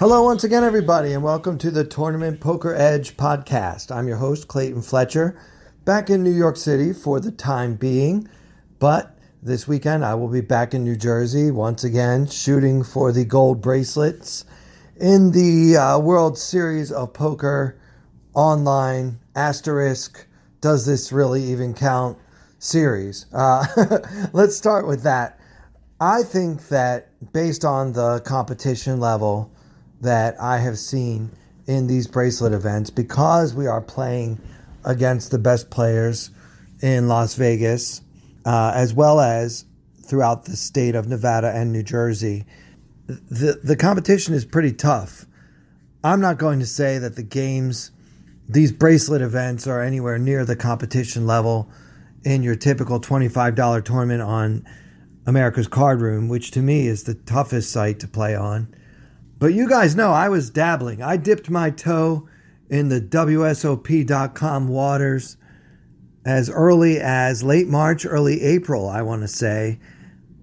Hello once again, everybody, and welcome to the Tournament Poker Edge podcast. I'm your host, Clayton Fletcher, back in New York City for the time being, but this weekend I will be back in New Jersey once again, shooting for the gold bracelets in the World Series of Poker Online asterisk, does this really even count, series. Let's start with that. I think that based on the competition level that I have seen in these bracelet events, because we are playing against the best players in Las Vegas, as well as throughout the state of Nevada and New Jersey, the competition is pretty tough. I'm not going to say that the games, these bracelet events, are anywhere near the competition level in your typical $25 tournament on America's Card Room, which to me is the toughest site to play on. But you guys know I was dabbling. I dipped my toe in the WSOP.com waters as early as late March, early April, I want to say,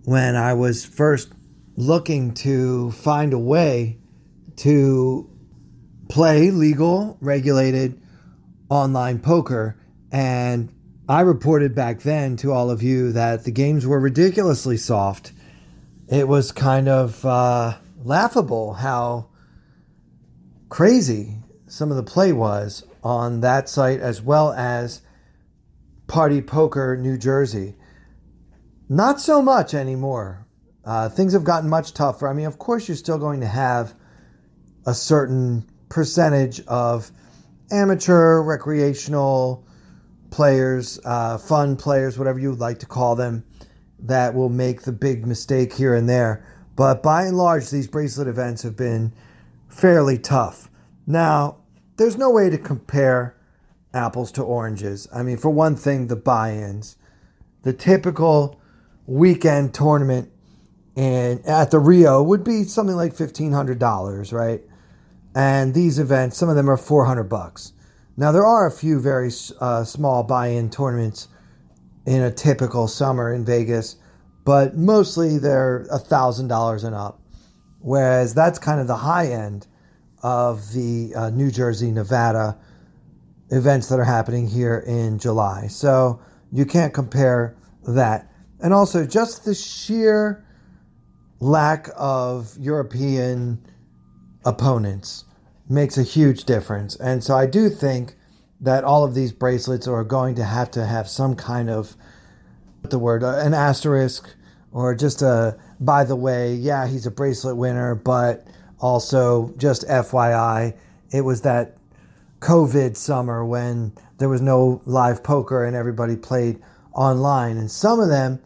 when I was first looking to find a way to play legal, regulated online poker. And I reported back then to all of you that the games were ridiculously soft. It was kind of laughable how crazy some of the play was on that site, as well as Party Poker New Jersey. Not so much anymore. Things have gotten much tougher. I mean, of course, you're still going to have a certain percentage of amateur, recreational players, fun players, whatever you would like to call them, that will make the big mistake here and there. But by and large, these bracelet events have been fairly tough. Now, there's no way to compare apples to oranges. I mean, for one thing, the buy-ins. The typical weekend tournament at the Rio would be something like $1,500, right? And these events, some of them are $400. Now, there are a few very small buy-in tournaments in a typical summer in Vegas, but mostly they're $1,000 and up, whereas that's kind of the high end of the New Jersey, Nevada events that are happening here in July. So you can't compare that. And also just the sheer lack of European opponents makes a huge difference. And so I do think that all of these bracelets are going to have some kind of an asterisk, or just a, by the way, yeah, he's a bracelet winner, but also just FYI, it was that COVID summer when there was no live poker and everybody played online. And some of them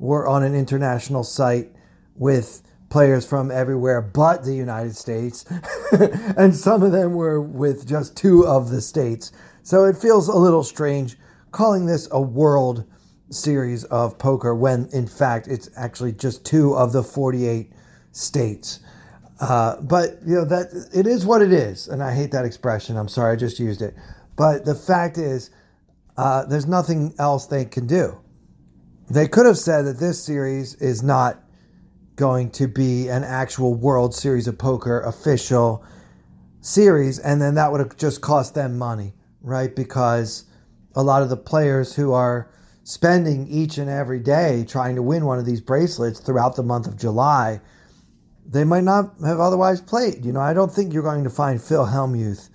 were on an international site with players from everywhere but the United States. And some of them were with just two of the states. So it feels a little strange calling this a world series of poker when in fact it's actually just two of the 48 states. But you know, that it is what it is, and I hate that expression. I'm sorry, I just used it. But the fact is, there's nothing else they can do. They could have said that this series is not going to be an actual World Series of Poker official series, and then that would have just cost them money, right? Because a lot of the players who are spending each and every day trying to win one of these bracelets throughout the month of July, they might not have otherwise played. You know, I don't think you're going to find Phil Hellmuth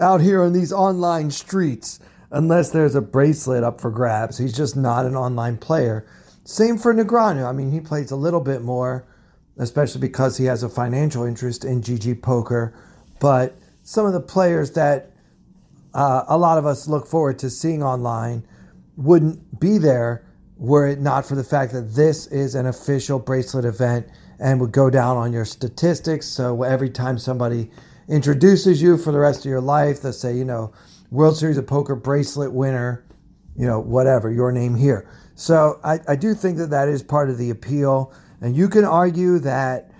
out here on these online streets unless there's a bracelet up for grabs. He's just not an online player. Same for Negreanu. I mean, he plays a little bit more, especially because he has a financial interest in GG poker. But some of the players that a lot of us look forward to seeing online wouldn't be there were it not for the fact that this is an official bracelet event and would go down on your statistics. So every time somebody introduces you for the rest of your life. Let's say, you know, World Series of Poker bracelet winner, you know, whatever, your name here. So I do think that that is part of the appeal. And you can argue that,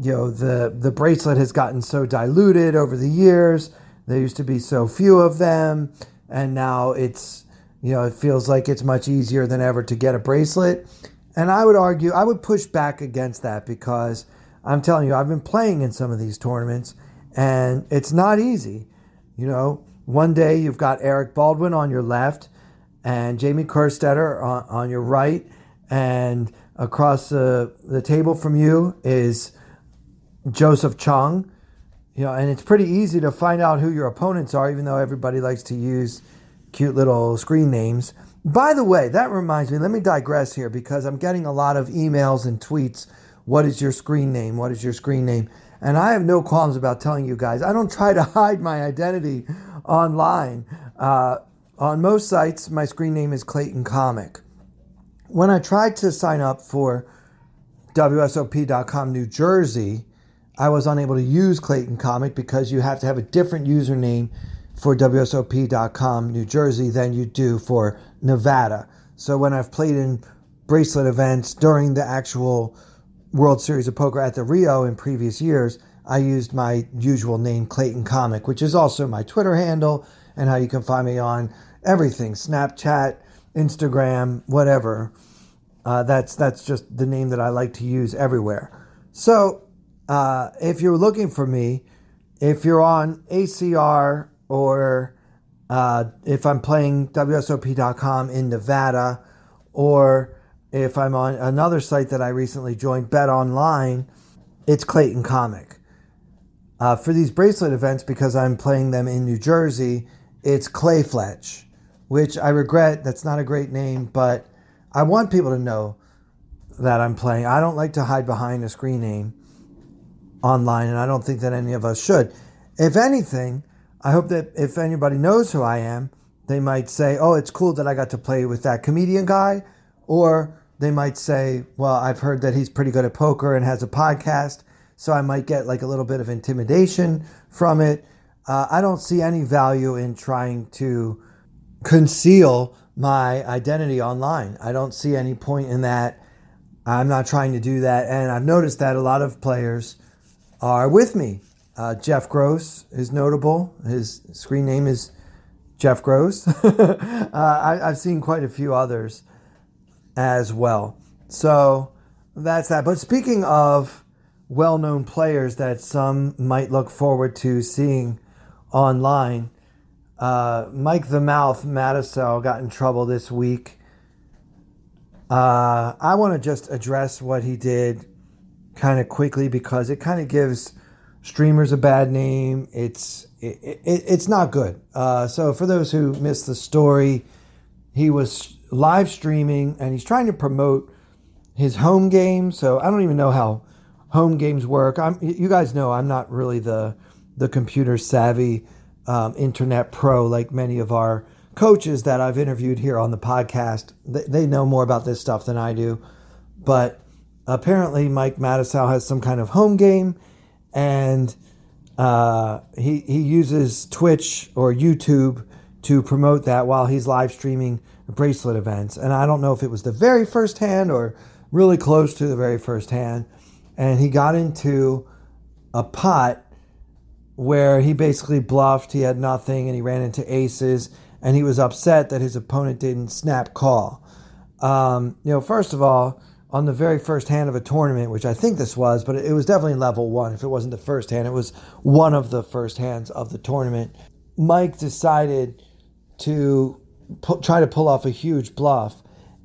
you know, the bracelet has gotten so diluted over the years. There used to be so few of them. And now it's, you know, it feels like it's much easier than ever to get a bracelet. And I would argue, I would push back against that, because I'm telling you, I've been playing in some of these tournaments and it's not easy. You know, one day you've got Eric Baldwin on your left and Jamie Kerstetter on your right. And across the table from you is Joseph Chung. You know, and it's pretty easy to find out who your opponents are, even though everybody likes to use cute little screen names. By the way, that reminds me, let me digress here, because I'm getting a lot of emails and tweets. What is your screen name? What is your screen name? And I have no qualms about telling you guys. I don't try to hide my identity online. On most sites, my screen name is Clayton Comic. When I tried to sign up for WSOP.com New Jersey, I was unable to use Clayton Comic because you have to have a different username for WSOP.com New Jersey than you do for Nevada. So when I've played in bracelet events during the actual World Series of Poker at the Rio in previous years, I used my usual name, Clayton Comic, which is also my Twitter handle and how you can find me on everything, Snapchat, Instagram, whatever. That's just the name that I like to use everywhere. So if you're looking for me, if you're on ACR or if I'm playing WSOP.com in Nevada, or if I'm on another site that I recently joined, Bet Online, it's Clayton Comic. For these bracelet events, because I'm playing them in New Jersey, it's Clay Fletch, which I regret. That's not a great name, but I want people to know that I'm playing. I don't like to hide behind a screen name online, and I don't think that any of us should. If anything, I hope that if anybody knows who I am, they might say, oh, it's cool that I got to play with that comedian guy. Or they might say, well, I've heard that he's pretty good at poker and has a podcast, so I might get like a little bit of intimidation from it. I don't see any value in trying to conceal my identity online. I don't see any point in that. I'm not trying to do that. And I've noticed that a lot of players are with me. Jeff Gross is notable. His screen name is Jeff Gross. I've seen quite a few others as well. So that's that. But speaking of well-known players that some might look forward to seeing online, Mike the Mouth Matusow got in trouble this week. I want to just address what he did kind of quickly, because it kind of gives streamers a bad name. It's not good. So for those who missed the story, he was live streaming and he's trying to promote his home game. So I don't even know how home games work. You guys know I'm not really the computer savvy internet pro like many of our coaches that I've interviewed here on the podcast. They know more about this stuff than I do, but apparently Mike Matusow has some kind of home game, and he uses Twitch or YouTube to promote that while he's live streaming bracelet events. And I don't know if it was the very first hand or really close to the very first hand. And he got into a pot where he basically bluffed. He had nothing and he ran into aces, and he was upset that his opponent didn't snap call. You know, first of all, on the very first hand of a tournament, which I think this was, but it was definitely level one. If it wasn't the first hand, it was one of the first hands of the tournament. Mike decided to try to pull off a huge bluff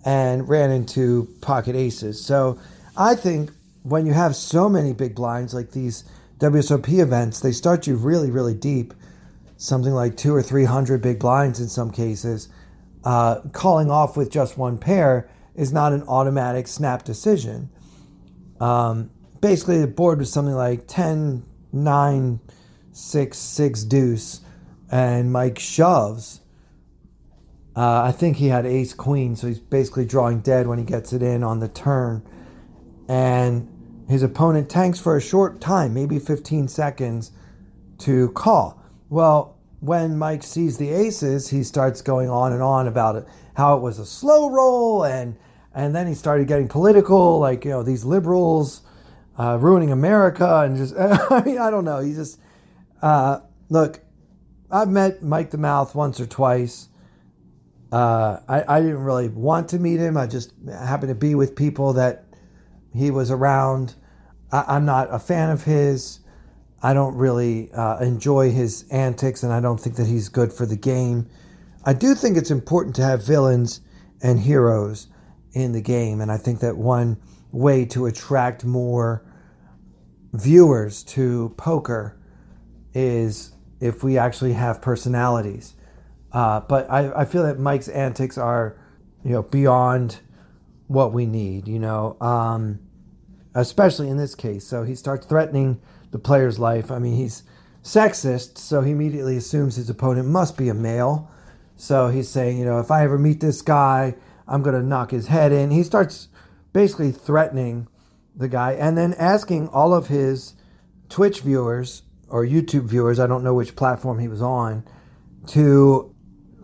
and ran into pocket aces. So I think when you have so many big blinds like these WSOP events, they start you really, really deep, something like 200 or 300 big blinds in some cases. Calling off with just one pair is not an automatic snap decision. Basically, the board was something like 10, 9, 6, 6 deuce, and Mike shoves. I think he had ace queen, so he's basically drawing dead when he gets it in on the turn. And his opponent tanks for a short time, maybe 15 seconds, to call. Well, when Mike sees the aces, he starts going on and on about it, how it was a slow roll, and then he started getting political, like, you know, these liberals ruining America, and just, I mean, I don't know. He just, look, I've met Mike the Mouth once or twice. I didn't really want to meet him. I just happened to be with people that he was around. I'm not a fan of his. I don't really enjoy his antics, and I don't think that he's good for the game. I do think it's important to have villains and heroes in the game, and I think that one way to attract more viewers to poker is if we actually have personalities. But I feel that Mike's antics are, you know, beyond what we need, you know, especially in this case. So he starts threatening the player's life. I mean, he's sexist, so he immediately assumes his opponent must be a male. So he's saying, you know, if I ever meet this guy, I'm going to knock his head in. He starts basically threatening the guy and then asking all of his Twitch viewers or YouTube viewers, I don't know which platform he was on, to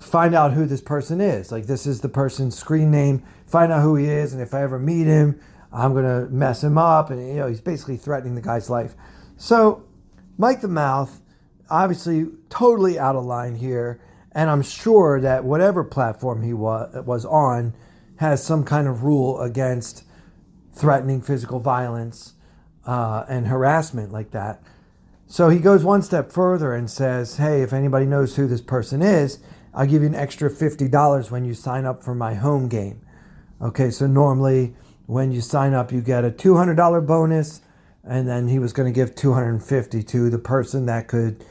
find out who this person is. Like, this is the person's screen name. Find out who he is, and if I ever meet him, I'm going to mess him up. And, you know, he's basically threatening the guy's life. So Mike the Mouth, obviously totally out of line here. And I'm sure that whatever platform he was on has some kind of rule against threatening physical violence and harassment like that. So he goes one step further and says, hey, if anybody knows who this person is, I'll give you an extra $50 when you sign up for my home game. Okay, so normally when you sign up, you get a $200 bonus, and then he was going to give $250 to the person that could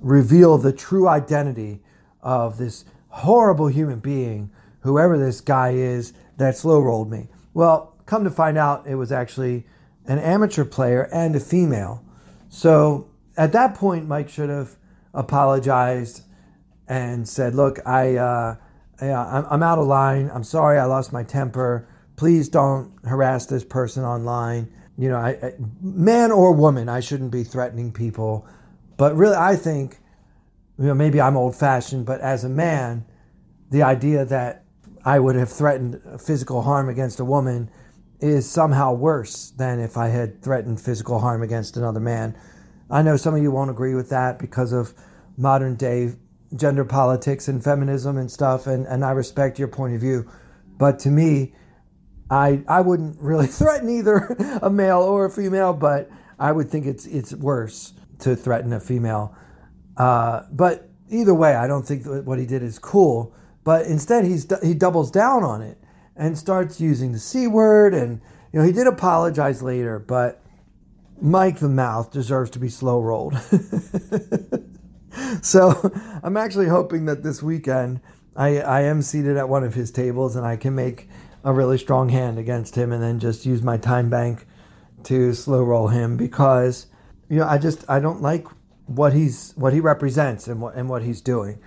reveal the true identity of this horrible human being, whoever this guy is that slow rolled me. Well, come to find out, it was actually an amateur player and a female. So at that point, Mike should have apologized and said, look, I'm out of line. I'm sorry I lost my temper. Please don't harass this person online. You know, I, man or woman, I shouldn't be threatening people. But really, I think, you know, maybe I'm old-fashioned, but as a man, the idea that I would have threatened physical harm against a woman is somehow worse than if I had threatened physical harm against another man. I know some of you won't agree with that because of modern day gender politics and feminism and stuff, and I respect your point of view. But to me, I wouldn't really threaten either a male or a female, but I would think it's worse to threaten a female. But either way, I don't think that what he did is cool. But instead, he doubles down on it and starts using the C word. And, you know, he did apologize later, but Mike the Mouth deserves to be slow rolled. So I'm actually hoping that this weekend I am seated at one of his tables and I can make a really strong hand against him and then just use my time bank to slow roll him, because, you know, I don't like what he represents and what he's doing.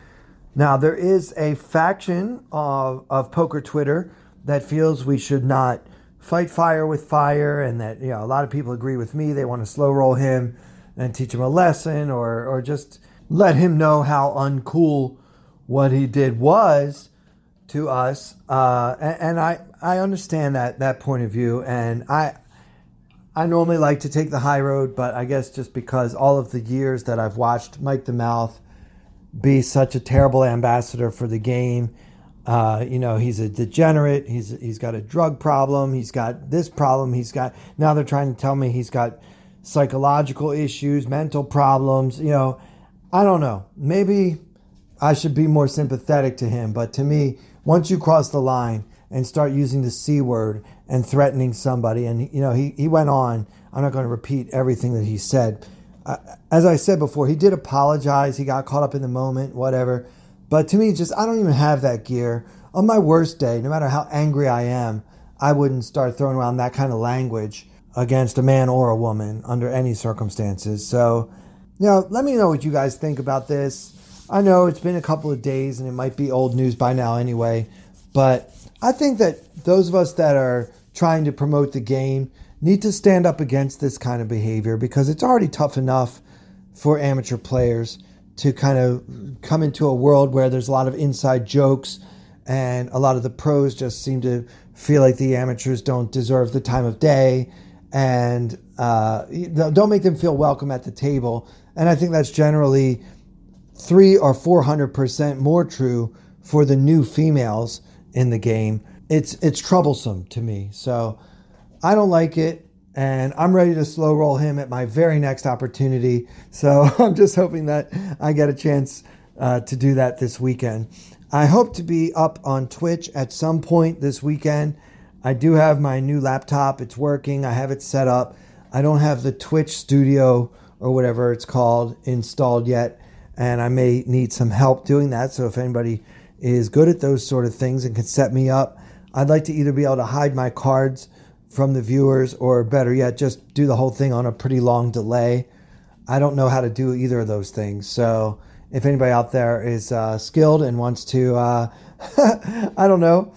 Now, there is a faction of poker Twitter that feels we should not fight fire with fire, and that, you know, a lot of people agree with me. They want to slow roll him and teach him a lesson, or just let him know how uncool what he did was to us. And I understand that point of view, and I normally like to take the high road, but I guess just because all of the years that I've watched Mike the Mouth be such a terrible ambassador for the game. You know, he's a degenerate. He's got a drug problem. He's got this problem. He's got, now they're trying to tell me he's got psychological issues, mental problems. You know, I don't know. Maybe I should be more sympathetic to him. But to me, once you cross the line and start using the C word and threatening somebody, and, you know, he went on. I'm not going to repeat everything that he said. As I said before, he did apologize. He got caught up in the moment, whatever. But to me, just, I don't even have that gear. On my worst day, no matter how angry I am, I wouldn't start throwing around that kind of language against a man or a woman under any circumstances. So, you know, let me know what you guys think about this. I know it's been a couple of days and it might be old news by now anyway, but I think that those of us that are trying to promote the game need to stand up against this kind of behavior, because it's already tough enough for amateur players to kind of come into a world where there's a lot of inside jokes and a lot of the pros just seem to feel like the amateurs don't deserve the time of day and don't make them feel welcome at the table. And I think that's generally 300 or 400% more true for the new females in the game. It's troublesome to me. So I don't like it, and I'm ready to slow roll him at my very next opportunity. So I'm just hoping that I get a chance to do that this weekend. I hope to be up on Twitch at some point this weekend. I do have my new laptop. It's working. I have it set up. I don't have the Twitch Studio or whatever it's called installed yet, and I may need some help doing that. So if anybody is good at those sort of things and can set me up, I'd like to either be able to hide my cards from the viewers or better yet, just do the whole thing on a pretty long delay. I don't know how to do either of those things. So if anybody out there is skilled and wants to, I don't know,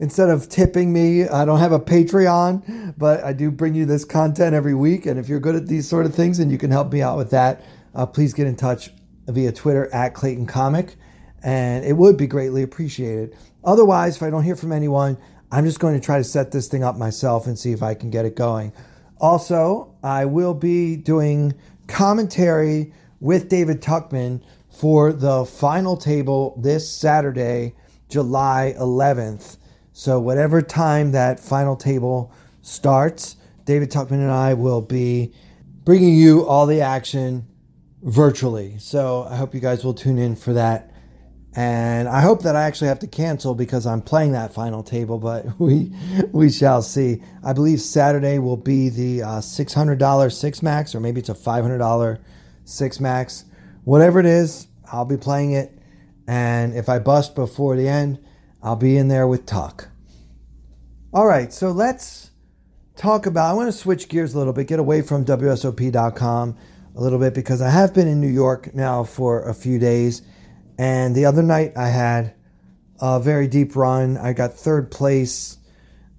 instead of tipping me, I don't have a Patreon, but I do bring you this content every week. And if you're good at these sort of things and you can help me out with that, please get in touch via Twitter at Clayton Comic, and it would be greatly appreciated. Otherwise, if I don't hear from anyone, I'm just going to try to set this thing up myself and see if I can get it going. Also, I will be doing commentary with David Tuckman for the final table this Saturday, July 11th. So whatever time that final table starts, David Tuckman and I will be bringing you all the action virtually. So I hope you guys will tune in for that. And I hope that I actually have to cancel because I'm playing that final table, but we shall see. I believe Saturday will be the $600 six max, or maybe it's a $500 six max. Whatever it is, I'll be playing it. And if I bust before the end, I'll be in there with Tuck. All right, so let's talk about, I want to switch gears a little bit, get away from WSOP.com a little bit, because I have been in New York now for a few days. And the other night I had a very deep run. I got third place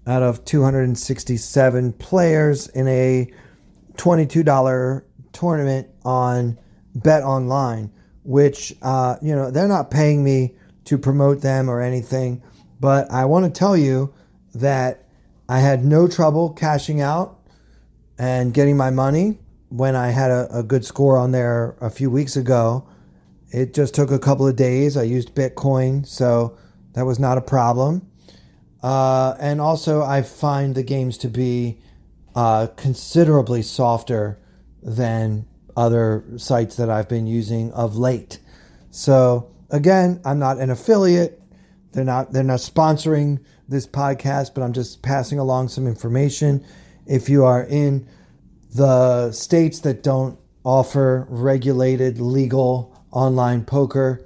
out of 267 players in a $22 tournament on Bet Online, which, they're not paying me to promote them or anything. But I want to tell you that I had no trouble cashing out and getting my money when I had a good score on there a few weeks ago. It just took a couple of days. I used Bitcoin, so that was not a problem. And also, I find the games to be considerably softer than other sites that I've been using of late. So again, I'm not an affiliate. They're not sponsoring this podcast, but I'm just passing along some information. If you are in the states that don't offer regulated legal online poker,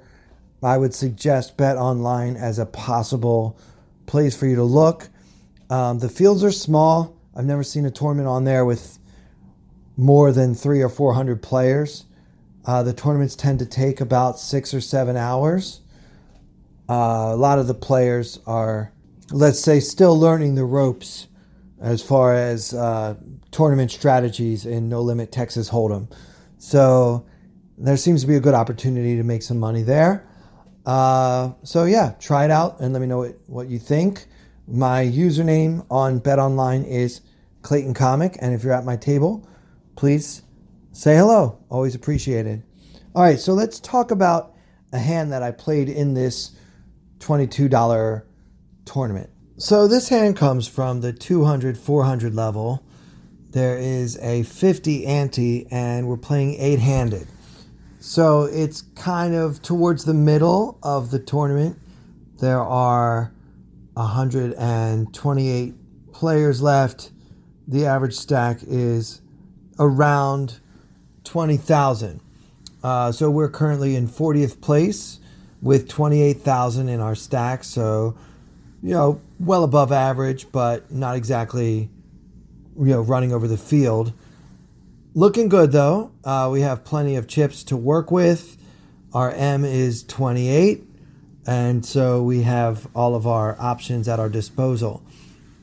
I would suggest Bet Online as a possible place for you to look. The fields are small. I've never seen a tournament on there with more than 300 or 400 players. The tournaments tend to take about 6 or 7 hours. A lot of the players are, let's say, still learning the ropes as far as tournament strategies in No Limit Texas Hold'em. So there seems to be a good opportunity to make some money there. Try it out and let me know what you think. My username on BetOnline is Clayton Comic, and if you're at my table, please say hello. Always appreciated. All right, so let's talk about a hand that I played in this $22 tournament. So this hand comes from the 200, 400 level. There is a 50 ante, and we're playing eight-handed. So it's kind of towards the middle of the tournament. There are 128 players left. The average stack is around 20,000. So we're currently in 40th place with 28,000 in our stack. So, well above average, but not exactly, running over the field. Looking good though. We have plenty of chips to work with. Our M is 28. And so we have all of our options at our disposal.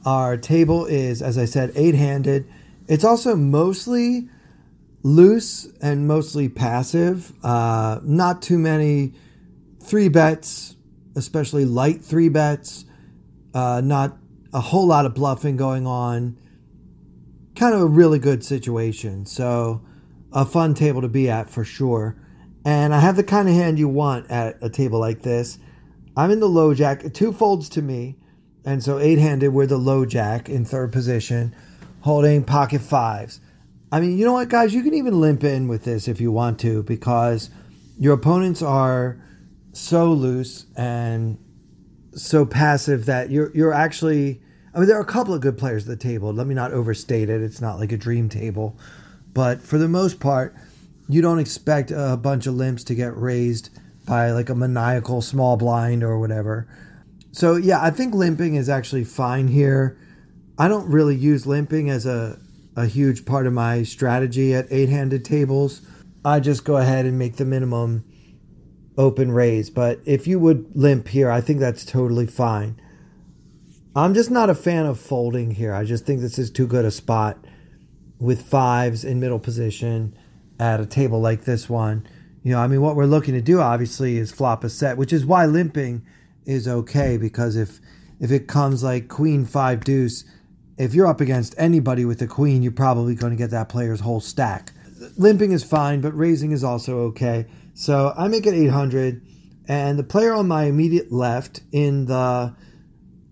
Our table is, as I said, eight-handed. It's also mostly loose and mostly passive. Not too many three bets, especially light three bets. Not a whole lot of bluffing going on. Kind of a really good situation. So a fun table to be at for sure. And I have the kind of hand you want at a table like this. I'm in the low jack. Two folds to me. And so eight-handed, we're the low jack in third position, holding pocket fives. I mean, you know what, guys? You can even limp in with this if you want to, because your opponents are so loose and so passive that you're actually... I mean, there are a couple of good players at the table. Let me not overstate it. It's not like a dream table. But for the most part, you don't expect a bunch of limps to get raised by like a maniacal small blind or whatever. So, yeah, I think limping is actually fine here. I don't really use limping as a huge part of my strategy at eight-handed tables. I just go ahead and make the minimum open raise. But if you would limp here, I think that's totally fine. I'm just not a fan of folding here. I just think this is too good a spot with fives in middle position at a table like this one. You know, I mean, what we're looking to do, obviously, is flop a set, which is why limping is okay, because if it comes like queen, five, deuce, if you're up against anybody with a queen, you're probably going to get that player's whole stack. Limping is fine, but raising is also okay. So I make it 800, and the player on my immediate left in the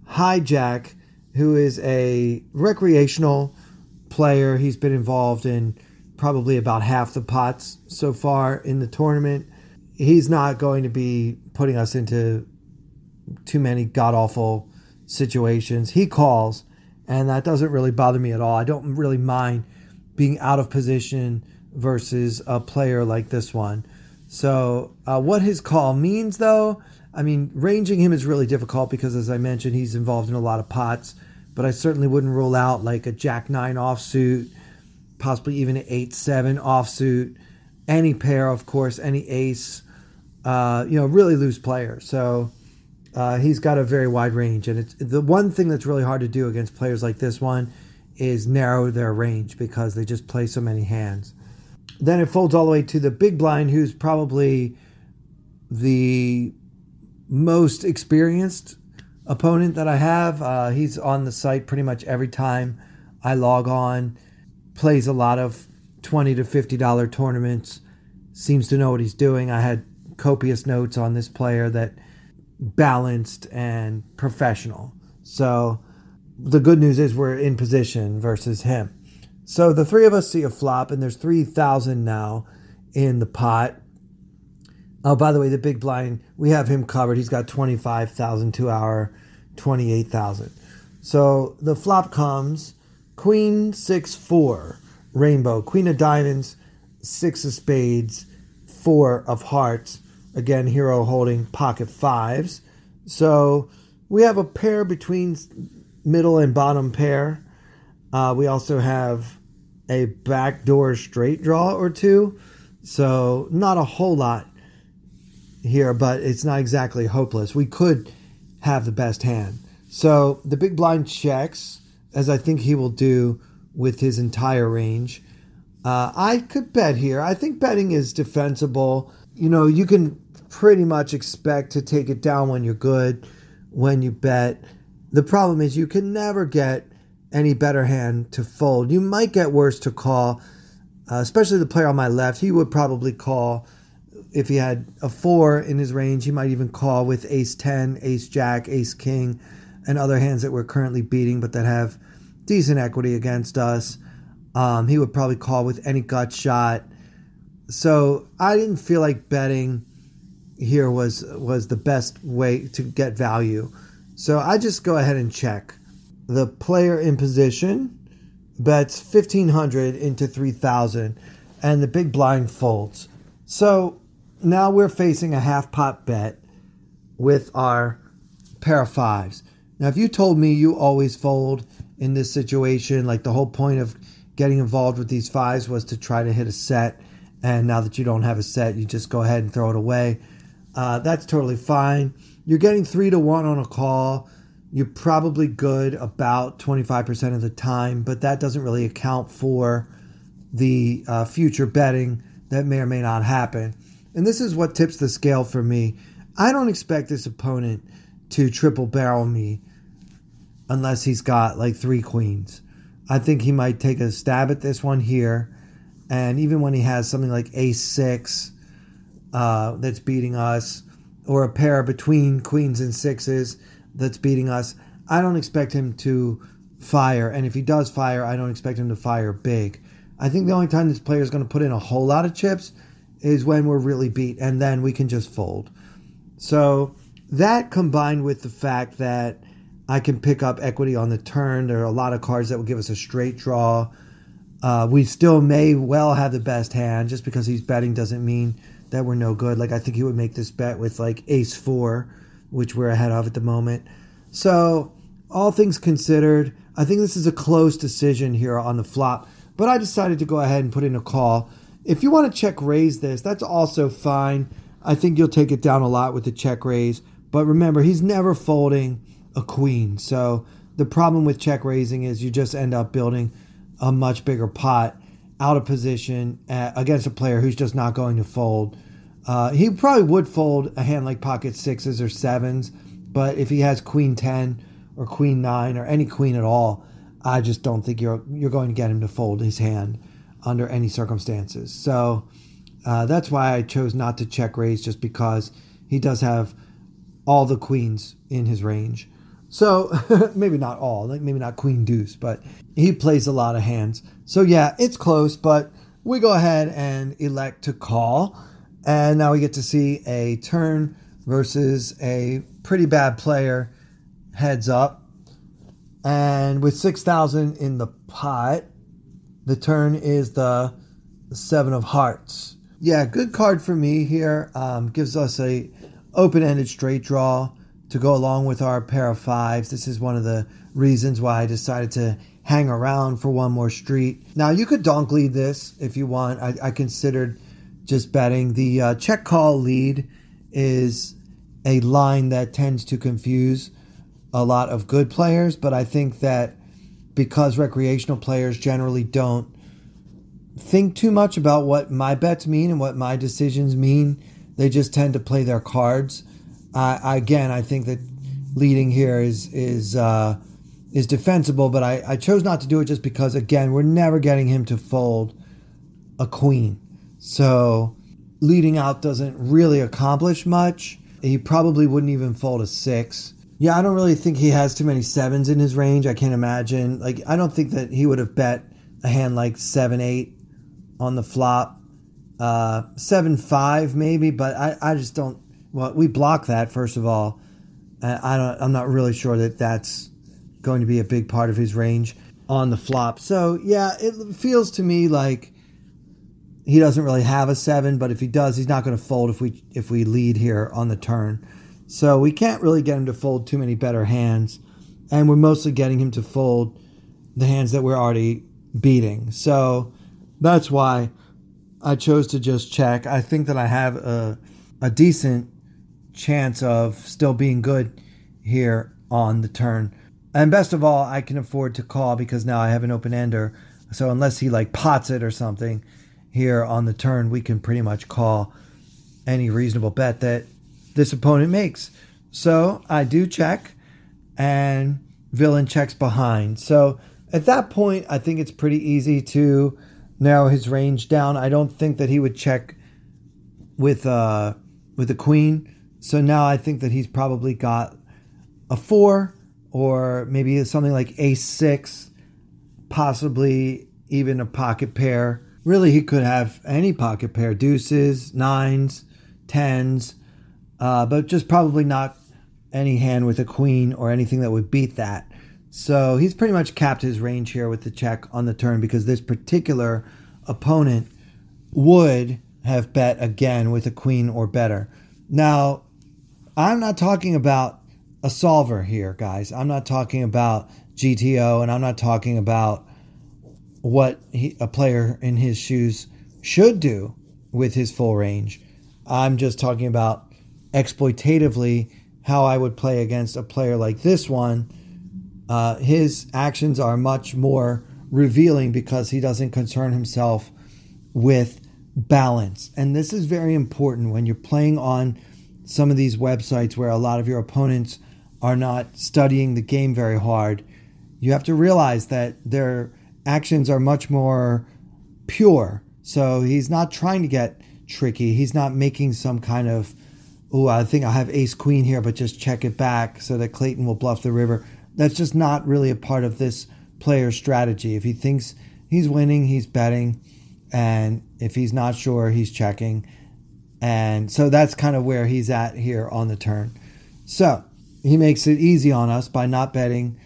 hijack, who is a recreational player, he's been involved in probably about half the pots so far in the tournament. He's not going to be putting us into too many god-awful situations. He calls, and that doesn't really bother me at all. I don't really mind being out of position versus a player like this one. So what his call means, though, I mean, ranging him is really difficult because, as I mentioned, he's involved in a lot of pots, but I certainly wouldn't rule out like a jack-9 offsuit, possibly even an 8-7 offsuit, any pair, of course, any ace, really loose player. So he's got a very wide range. And it's the one thing that's really hard to do against players like this one is narrow their range because they just play so many hands. Then it folds all the way to the big blind, who's probably the most experienced opponent that I have. He's on the site pretty much every time I log on, plays a lot of $20 to $50 tournaments, seems to know what he's doing. I had copious notes on this player, that balanced and professional. So the good news is we're in position versus him. So the three of us see a flop, and there's 3,000 now in the pot. Oh, by the way, the big blind, we have him covered. He's got 25,000, 2 hour, 28,000. So the flop comes, queen, 6-4, rainbow, queen of diamonds, six of spades, four of hearts. Again, hero holding pocket fives. So we have a pair between middle and bottom pair. We also have a backdoor straight draw or two. So not a whole lot here, but it's not exactly hopeless. We could have the best hand. So the big blind checks, as I think he will do with his entire range. I could bet here. I think betting is defensible. You know, you can pretty much expect to take it down when you're good, when you bet. The problem is you can never get any better hand to fold. You might get worse to call, especially the player on my left. He would probably call. If he had a four in his range, he might even call with ace 10, ace jack, ace king, and other hands that we're currently beating but that have decent equity against us. He would probably call with any gut shot. So I didn't feel like betting here was the best way to get value. So I just go ahead and check. The player in position bets 1,500 into 3,000, and the big blind folds. So now we're facing a half pot bet with our pair of fives. Now, if you told me you always fold in this situation, like the whole point of getting involved with these fives was to try to hit a set, and now that you don't have a set, you just go ahead and throw it away, that's totally fine. You're getting 3-1 on a call. You're probably good about 25% of the time, but that doesn't really account for the future betting that may or may not happen. And this is what tips the scale for me. I don't expect this opponent to triple barrel me unless he's got like three queens. I think he might take a stab at this one here. And even when he has something like ace-6 that's beating us, or a pair between queens and sixes that's beating us, I don't expect him to fire. And if he does fire, I don't expect him to fire big. I think the only time this player is going to put in a whole lot of chips is when we're really beat, and then we can just fold. So that, combined with the fact that I can pick up equity on the turn, there are a lot of cards that will give us a straight draw. We still may well have the best hand. Just because he's betting doesn't mean that we're no good. Like, I think he would make this bet with like ace-4, which we're ahead of at the moment. So all things considered, I think this is a close decision here on the flop, but I decided to go ahead and put in a call. If you want to check raise this, that's also fine. I think you'll take it down a lot with the check raise, but remember, he's never folding a queen. So the problem with check raising is you just end up building a much bigger pot out of position against a player who's just not going to fold. He probably would fold a hand like pocket sixes or sevens, but if he has queen 10 or queen 9 or any queen at all, I just don't think you're going to get him to fold his hand under any circumstances. So that's why I chose not to check raise, just because he does have all the queens in his range. So maybe not all, like maybe not queen deuce, but he plays a lot of hands. So yeah, it's close, but we go ahead and elect to call. And now we get to see a turn versus a pretty bad player heads up. And with 6,000 in the pot, the turn is the 7 of hearts. Yeah, good card for me here. Gives us a open-ended straight draw to go along with our pair of fives. This is one of the reasons why I decided to hang around for one more street. Now, you could donk lead this if you want. I considered just betting. The check call lead is a line that tends to confuse a lot of good players, but I think that because recreational players generally don't think too much about what my bets mean and what my decisions mean, they just tend to play their cards. Again, I think that leading here is defensible, but I chose not to do it just because, again, we're never getting him to fold a queen. So leading out doesn't really accomplish much. He probably wouldn't even fold a 6. Yeah, I don't really think he has too many sevens in his range. I can't imagine. Like, I don't think that he would have bet a hand like 7-8 on the flop. 7-5 maybe, but I just don't. Well, we block that, first of all. I'm not really sure that that's going to be a big part of his range on the flop. So, yeah, it feels to me like he doesn't really have a 7, but if he does, he's not going to fold if we lead here on the turn. So we can't really get him to fold too many better hands, and we're mostly getting him to fold the hands that we're already beating. So that's why I chose to just check. I think that I have a decent chance of still being good here on the turn. And best of all, I can afford to call because now I have an open-ender. So unless he like pots it or something here on the turn, we can pretty much call any reasonable bet that this opponent makes. So I do check, and villain checks behind. So at that point, I think it's pretty easy to narrow his range down. I don't think that he would check with a queen. So now I think that he's probably got a 4 or maybe something like ace-6, possibly even a pocket pair. Really, he could have any pocket pair, deuces, 9s, 10s, but just probably not any hand with a queen or anything that would beat that. So he's pretty much capped his range here with the check on the turn, because this particular opponent would have bet again with a queen or better. Now, I'm not talking about a solver here, guys. I'm not talking about GTO, and I'm not talking about what a player in his shoes should do with his full range. I'm just talking about exploitatively how I would play against a player like this one. His actions are much more revealing because he doesn't concern himself with balance. And this is very important when you're playing on some of these websites where a lot of your opponents are not studying the game very hard. You have to realize that their actions are much more pure. So he's not trying to get tricky. He's not making some kind of, oh, I think I have ace queen here, but just check it back so that Clayton will bluff the river. That's just not really a part of this player's strategy. If he thinks he's winning, he's betting. And if he's not sure, he's checking. And so that's kind of where he's at here on the turn. So he makes it easy on us by not betting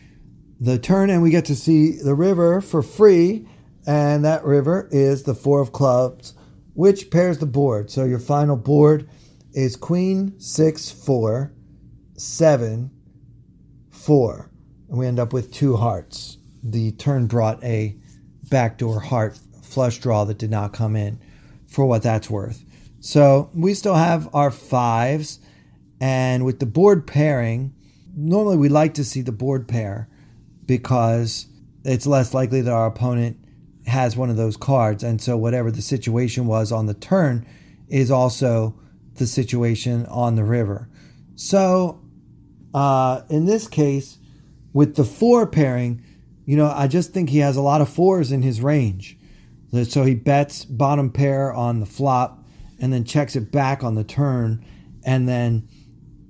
the turn. And we get to see the river for free. And that river is the four of clubs, which pairs the board. So your final board is queen, 6, 4, 7, 4. And we end up with 2 hearts. The turn brought a backdoor heart flush draw that did not come in, for what that's worth. So we still have our 5s. And with the board pairing, normally we like to see the board pair because it's less likely that our opponent has one of those cards. And so whatever the situation was on the turn is also the situation on the river. So in this case, with the 4 pairing, you know, I just think he has a lot of 4s in his range. So he bets bottom pair on the flop and then checks it back on the turn and then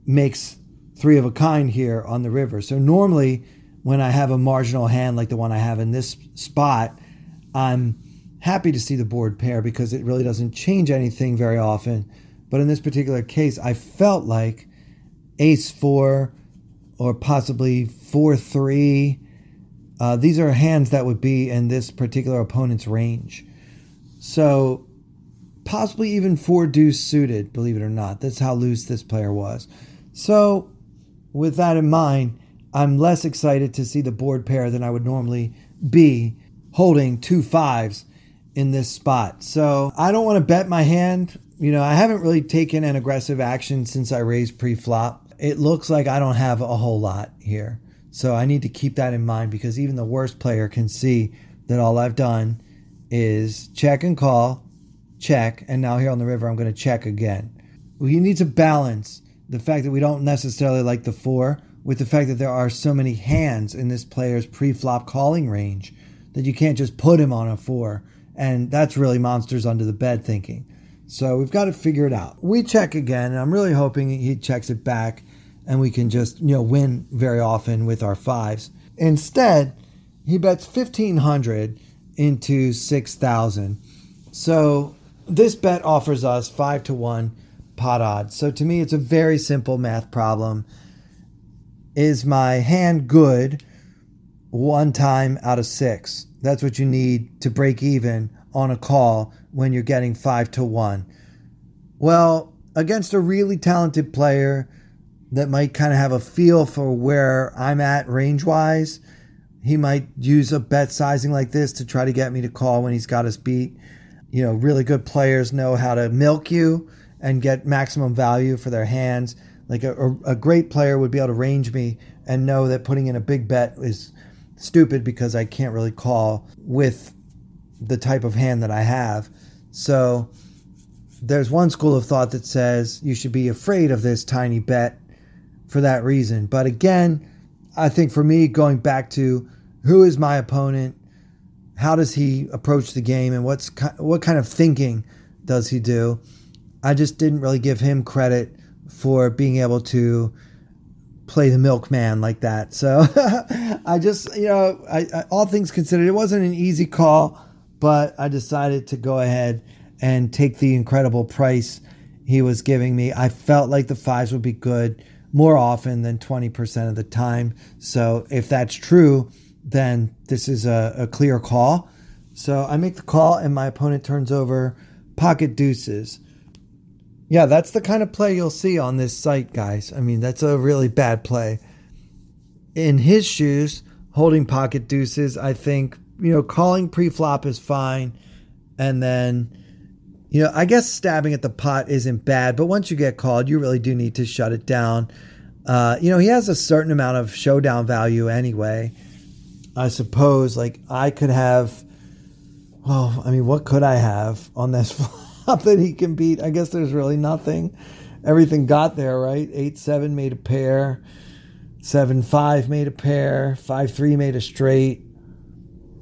makes 3 of a kind here on the river. So normally when I have a marginal hand like the one I have in this spot, I'm happy to see the board pair because it really doesn't change anything very often. But in this particular case, I felt like ace 4 or possibly 4-3. These are hands that would be in this particular opponent's range. So possibly even 4-deuce suited, believe it or not. That's how loose this player was. So with that in mind, I'm less excited to see the board pair than I would normally be holding 2 5s in this spot. So I don't want to bet my hand. You know, I haven't really taken an aggressive action since I raised pre-flop. It looks like I don't have a whole lot here. So I need to keep that in mind because even the worst player can see that all I've done is check and call, check, and now here on the river I'm going to check again. We need to balance the fact that we don't necessarily like the 4 with the fact that there are so many hands in this player's pre-flop calling range that you can't just put him on a 4. And that's really monsters under the bed thinking. So we've got to figure it out. We check again, and I'm really hoping he checks it back and we can just, you know, win very often with our 5s. Instead, he bets 1,500 into 6,000. So this bet offers us 5-1 pot odds. So to me, it's a very simple math problem. Is my hand good 1 time out of 6? That's what you need to break even on a call when you're getting 5-1. Well, against a really talented player that might kind of have a feel for where I'm at range-wise, he might use a bet sizing like this to try to get me to call when he's got us beat. You know, really good players know how to milk you and get maximum value for their hands. Like a great player would be able to range me and know that putting in a big bet is stupid because I can't really call with the type of hand that I have. So there's one school of thought that says you should be afraid of this tiny bet for that reason. But again, I think for me, going back to who is my opponent, how does he approach the game, and what kind of thinking does he do? I just didn't really give him credit for being able to play the milkman like that. So I just, you know, I all things considered, it wasn't an easy call, but I decided to go ahead and take the incredible price he was giving me. I felt like the 5s would be good more often than 20% of the time. So if that's true, then this is a clear call. So I make the call and my opponent turns over pocket deuces. Yeah, that's the kind of play you'll see on this site, guys. I mean, that's a really bad play. In his shoes, holding pocket deuces, I think, you know, calling pre-flop is fine. And then, you know, I guess stabbing at the pot isn't bad. But once you get called, you really do need to shut it down. You know, he has a certain amount of showdown value anyway. I suppose, like, I could have, well, I mean, what could I have on this flop that he can beat? I guess there's really nothing. Everything got there, right? 8-7 made a pair. 7-5 made a pair. 5-3 made a straight.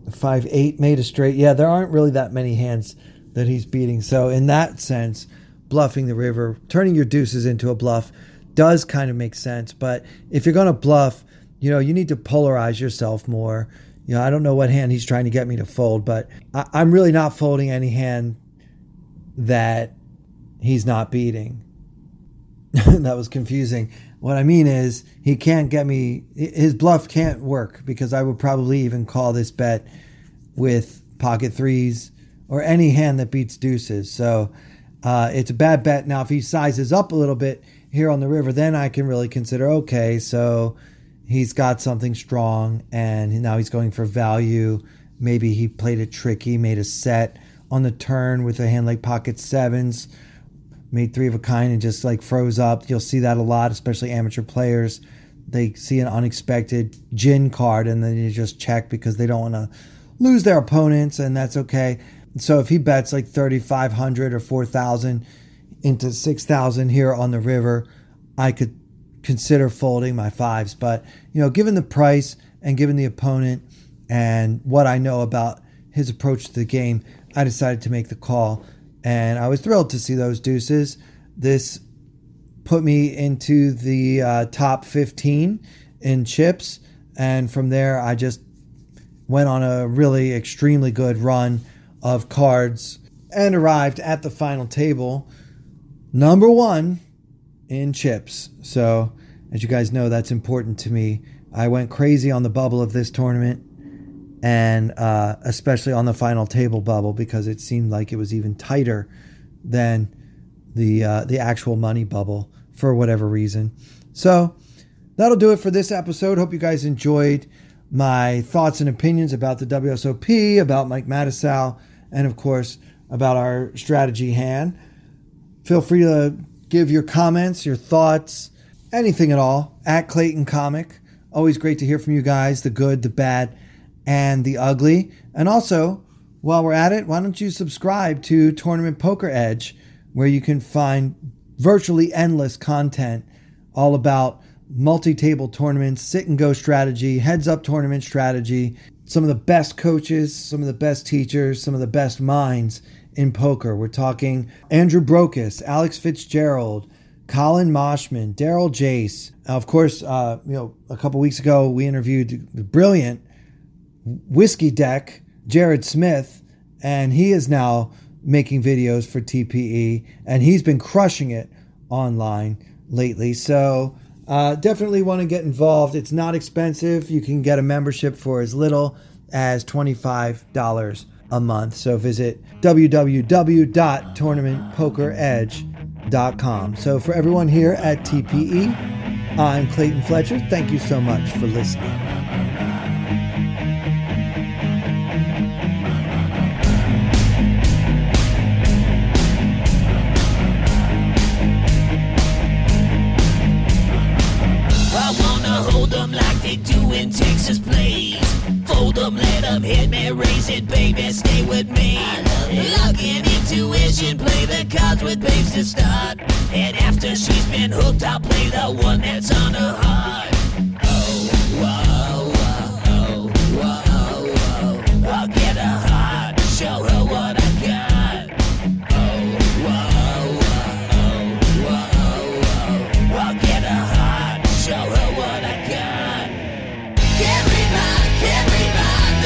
5-8 made a straight. Yeah, there aren't really that many hands that he's beating. So in that sense, bluffing the river, turning your deuces into a bluff does kind of make sense. But if you're going to bluff, you know, you need to polarize yourself more. You know, I don't know what hand he's trying to get me to fold, but I'm really not folding any hand that he's not beating. That was confusing. What I mean is he can't get me, his bluff can't work, because I would probably even call this bet with pocket threes or any hand that beats deuces. So it's a bad bet. Now, if he sizes up a little bit here on the river, then I can really consider, okay, so he's got something strong and now he's going for value. Maybe he played a trick. He made a set on the turn with a hand like pocket sevens, made three of a kind and just like froze up. You'll see that a lot, especially amateur players. They see an unexpected gin card and then they just check because they don't want to lose their opponents, and that's okay. So if he bets like 3,500 or 4,000 into 6,000 here on the river, I could consider folding my fives. But, you know, given the price and given the opponent and what I know about his approach to the game, I decided to make the call. And I was thrilled to see those deuces. This put me into the top 15 in chips. And from there, I just went on a really extremely good run of cards and arrived at the final table, number one in chips. So, as you guys know, that's important to me. I went crazy on the bubble of this tournament, and especially on the final table bubble, because it seemed like it was even tighter than the actual money bubble for whatever reason. So, that'll do it for this episode. Hope you guys enjoyed my thoughts and opinions about the WSOP, about Mike Matusow, and of course, about our strategy hand. Feel free to give your comments, your thoughts, anything at all, at Clayton Comic. Always great to hear from you guys, the good, the bad, and the ugly. And also, while we're at it, why don't you subscribe to Tournament Poker Edge, where you can find virtually endless content all about multi-table tournaments, sit-and-go strategy, heads-up tournament strategy, some of the best coaches, some of the best teachers, some of the best minds in poker. We're talking Andrew Brokus, Alex Fitzgerald, Colin Moshman, Daryl Jace. Of course, you know, a couple weeks ago, we interviewed the brilliant Whiskey Deck, Jared Smith, and he is now making videos for TPE, and he's been crushing it online lately. So definitely want to get involved. It's not expensive. You can get a membership for as little as $25 a month. So visit www.tournamentpokeredge.com. So for everyone here at TPE, I'm Clayton Fletcher. Thank you so much for listening. Hit me, raise it, baby, stay with me. Luck and intuition, play the cards with babes to start. And after she's been hooked, I'll play the one that's on her heart. Oh, whoa, oh, whoa, oh, whoa. I'll get her heart, show her what I got. Oh, whoa, oh, whoa, whoa. I'll get her heart, show her what I got. Can't read my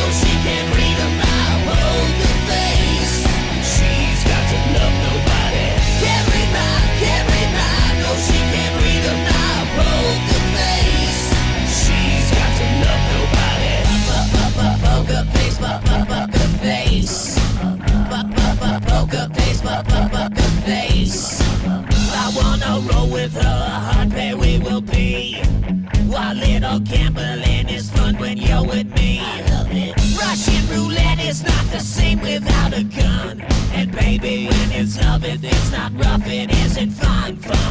she can't read a mile, hold the face. She's got to love nobody. Can't read my, no, she can't read a mile, hold the face. She's got to love nobody. Poker face, poker face. Poker face, poker face. I wanna roll with her, a hard pair we will be. While little gambling is fun when you're with me. Russian roulette is not the same without a gun. And baby, when it's love, it's not rough, it isn't fun.